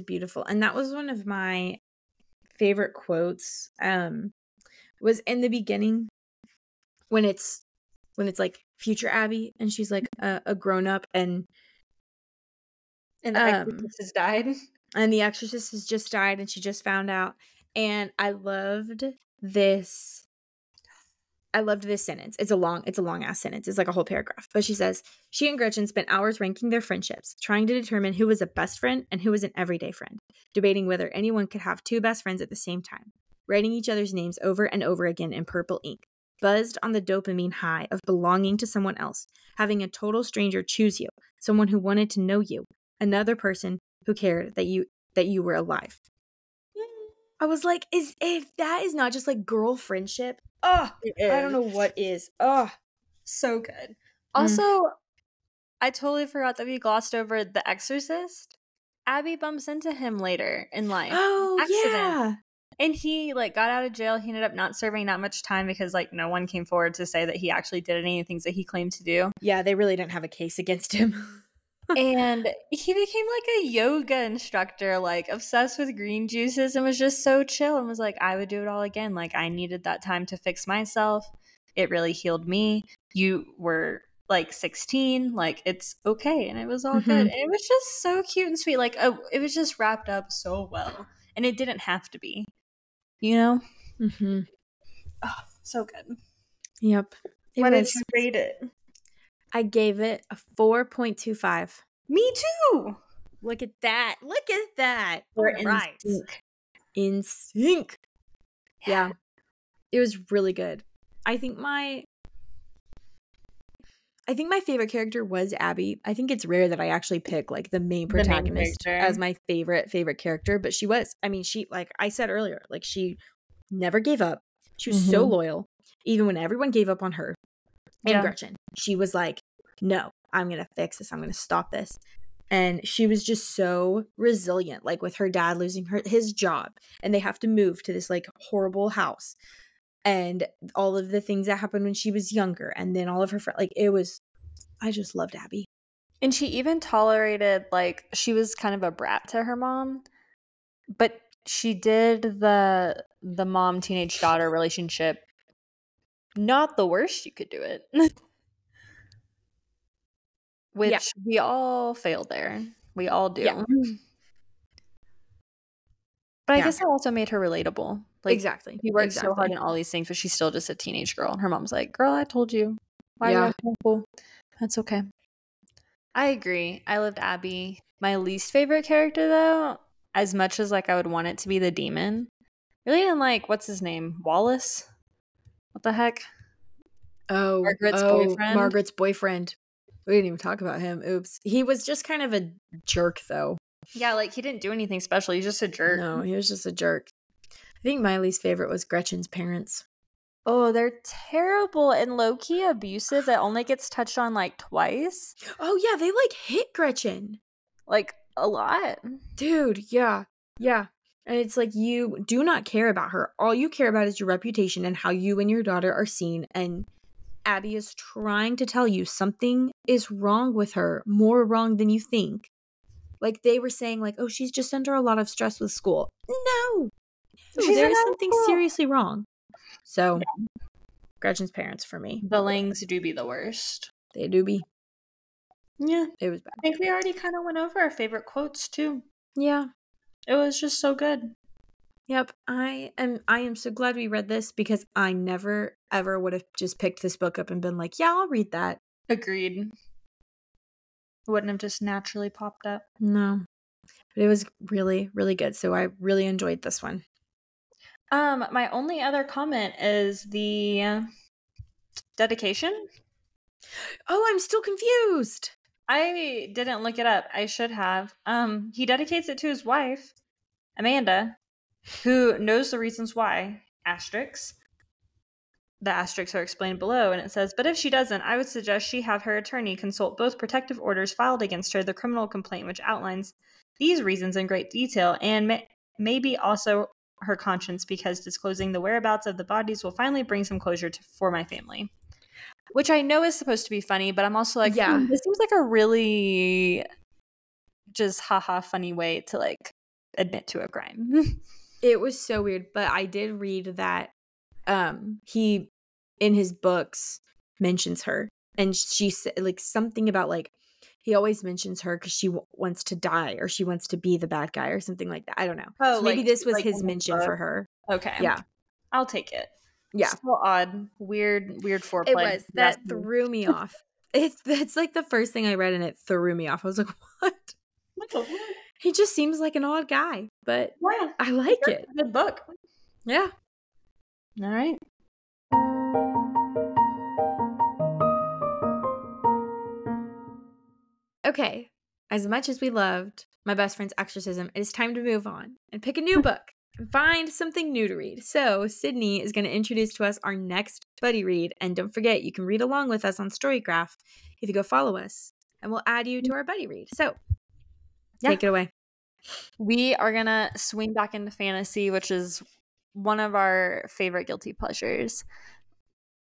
beautiful. And that was one of my favorite quotes, was in the beginning. When it's like future Abby and she's like a grown up and the exorcist has died. And the exorcist has just died and she just found out. And I loved this sentence. It's a long ass sentence. It's like a whole paragraph. But she says, she and Gretchen spent hours ranking their friendships, trying to determine who was a best friend and who was an everyday friend, debating whether anyone could have two best friends at the same time, writing each other's names over and over again in purple ink. Buzzed on the dopamine high of belonging to someone else, having a total stranger choose you, someone who wanted to know you, another person who cared that you were alive. I was like, if that is not just like girl friendship, I don't know what is. Oh, so good. Also, I totally forgot that we glossed over The Exorcist. Abby bumps into him later in life. Oh, accident. Yeah. And he, like, got out of jail. He ended up not serving that much time because, like, no one came forward to say that he actually did any of the things that he claimed to do. Yeah, they really didn't have a case against him. And he became, like, a yoga instructor, like, obsessed with green juices and was just so chill and was like, I would do it all again. Like, I needed that time to fix myself. It really healed me. You were, like, 16. Like, it's okay. And it was all good. And it was just so cute and sweet. Like, it was just wrapped up so well. And it didn't have to be. You know? Mm-hmm. Oh, so good. Yep. What did you rate it? I gave it a 4.25. Me too! Look at that. Look at that. We're in sync. In sync. Yeah. It was really good. I think my favorite character was Abby. I think it's rare that I actually pick like the main protagonist as my favorite character, but she was. I mean, she, like I said earlier, like she never gave up. She was so loyal, even when everyone gave up on her. And Gretchen, she was like, "No, I'm gonna fix this. I'm gonna stop this." And she was just so resilient, like with her dad losing his job, and they have to move to this like horrible house. And all of the things that happened when she was younger. And then all of her friends. Like, it was. I just loved Abby. And she even tolerated, like, she was kind of a brat to her mom, but she did the mom teenage daughter relationship. Not the worst you could do it. Which we all failed there. We all do. Yeah. But I guess that also made her relatable. Like, exactly. She worked so hard in all these things, but she's still just a teenage girl. And her mom's like, girl, I told you. Why are you careful? That's okay. I agree. I loved Abby. My least favorite character, though, as much as like I would want it to be the demon, really didn't like, what's his name? Wallace? What the heck? Oh, Margaret's boyfriend. We didn't even talk about him. Oops. He was just kind of a jerk, though. Yeah, like he didn't do anything special. He's just a jerk. No, he was just a jerk. I think my least favorite was Gretchen's parents. Oh, they're terrible and low-key abusive. That only gets touched on like twice. Oh, yeah. They like hit Gretchen. Like a lot. Dude, yeah. Yeah. And it's like you do not care about her. All you care about is your reputation and how you and your daughter are seen. And Abby is trying to tell you something is wrong with her. More wrong than you think. Like they were saying like, oh, she's just under a lot of stress with school. No. There's something seriously wrong. So, Gretchen's parents for me. The Langs do be the worst. They do be. Yeah. It was bad. I think we already kind of went over our favorite quotes, too. Yeah. It was just so good. Yep. I am so glad we read this because I never, ever would have just picked this book up and been like, yeah, I'll read that. Agreed. Wouldn't have just naturally popped up. No. But it was really, really good. So I really enjoyed this one. My only other comment is the dedication. Oh, I'm still confused. I didn't look it up. I should have. He dedicates it to his wife, Amanda, who knows the reasons why. Asterisks. The asterisks are explained below, and it says, but if she doesn't, I would suggest she have her attorney consult both protective orders filed against her, the criminal complaint, which outlines these reasons in great detail, and maybe also her conscience, because disclosing the whereabouts of the bodies will finally bring some closure for my family. Which I know is supposed to be funny, but I'm also like, yeah, this seems like a really just haha funny way to like admit to a crime. It was so weird, but I did read that he in his books mentions her, and she said like something about like he always mentions her because she wants to die, or she wants to be the bad guy or something like that. I don't know. Oh, so maybe like, this was like his mention for her. Okay. Yeah. I'll take it. Yeah. Still odd. Weird foreplay. It was. That threw me off. That's like the first thing I read and it threw me off. I was like, what? What the fuck? He just seems like an odd guy, but yeah, I like it. Good book. Yeah. All right. Okay, as much as we loved My Best Friend's Exorcism, it is time to move on and pick a new book and find something new to read. So Sydney is going to introduce to us our next buddy read. And don't forget, you can read along with us on Storygraph if you go follow us, and we'll add you to our buddy read. So take it away. We are going to swing back into fantasy, which is one of our favorite guilty pleasures.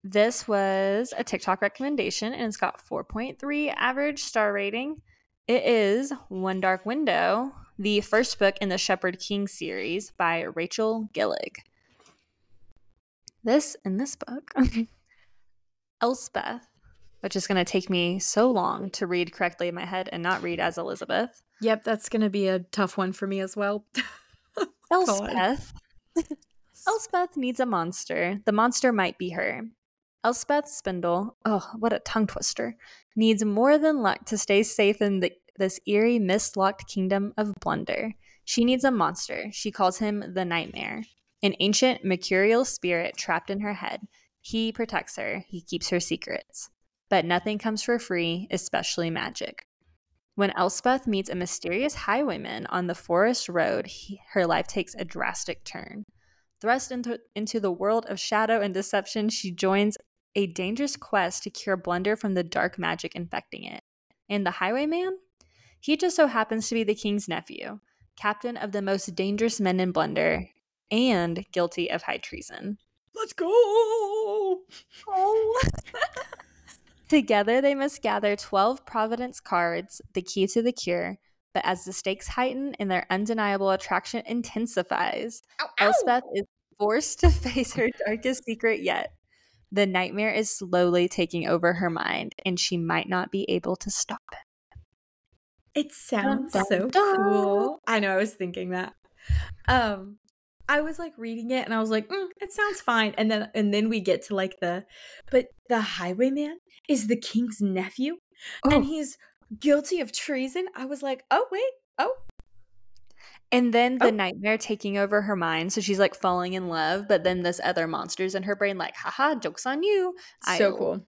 This was a TikTok recommendation, and it's got 4.3 average star rating. It is One Dark Window, the first book in the Shepherd King series by Rachel Gillig. In this book, Elspeth, which is going to take me so long to read correctly in my head and not read as Elizabeth. Yep, that's going to be a tough one for me as well. Elspeth. Elspeth needs a monster. The monster might be her. Elspeth Spindle, oh, what a tongue twister, needs more than luck to stay safe in this eerie, mist-locked kingdom of Blunder. She needs a monster. She calls him the Nightmare, an ancient, mercurial spirit trapped in her head. He protects her. He keeps her secrets. But nothing comes for free, especially magic. When Elspeth meets a mysterious highwayman on the forest road, her life takes a drastic turn. Thrust into the world of shadow and deception, she joins a dangerous quest to cure Blunder from the dark magic infecting it. And the highwayman? He just so happens to be the king's nephew, captain of the most dangerous men in Blunder, and guilty of high treason. Let's go! Oh. Together they must gather 12 Providence cards, the key to the cure. But as the stakes heighten and their undeniable attraction intensifies, ow, ow. Elspeth is forced to face her darkest secret yet. The nightmare is slowly taking over her mind, and she might not be able to stop it. It sounds so cool. I know, I was thinking that. I was like reading it and I was like, it sounds fine. And then we get to like but the highwayman is the king's nephew and he's guilty of treason. I was like, And then the nightmare taking over her mind. So she's like falling in love, but then this other monster's in her brain like, haha, joke's on you. So cool.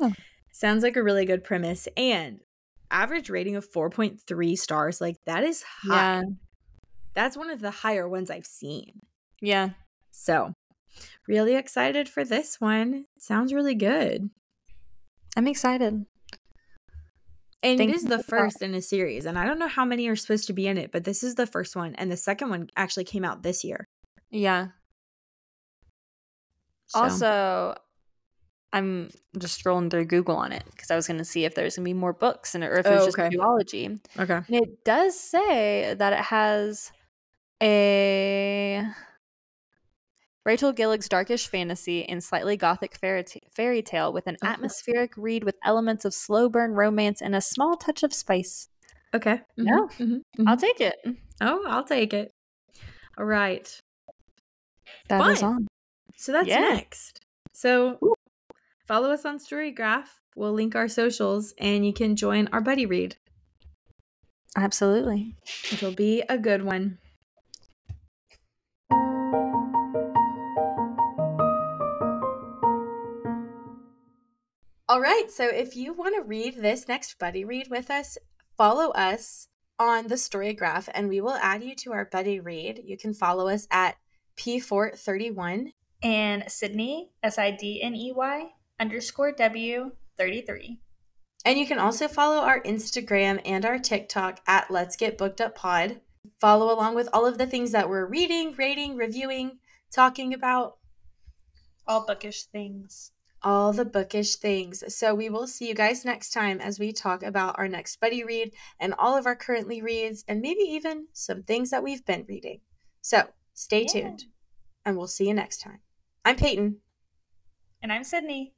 Oh. Sounds like a really good premise. And average rating of 4.3 stars. Like that is high. Yeah. That's one of the higher ones I've seen. Yeah. So really excited for this one. It sounds really good. I'm excited. And it is the first in a series. And I don't know how many are supposed to be in it, but this is the first one. And the second one actually came out this year. Yeah. So. Also, I'm just scrolling through Google on it because I was going to see if there's going to be more books in it or if it's just duology. Okay. And it does say that it has a Rachel Gillig's darkish fantasy and slightly gothic fairy tale with an atmospheric read with elements of slow burn romance and a small touch of spice. Okay. Mm-hmm. No, mm-hmm. I'll take it. Oh, I'll take it. All right. That is on. So that's next. So follow us on Storygraph. We'll link our socials and you can join our buddy read. Absolutely. It'll be a good one. All right, so if you want to read this next buddy read with us, follow us on the Storygraph, and we will add you to our buddy read. You can follow us at P431 and Sydney, SIDNEY_W33. And you can also follow our Instagram and our TikTok at Let's Get Booked Up Pod. Follow along with all of the things that we're reading, rating, reviewing, talking about. All bookish things. All the bookish things. So we will see you guys next time as we talk about our next buddy read and all of our currently reads and maybe even some things that we've been reading. So stay tuned and we'll see you next time. I'm Peyton. And I'm Sydney.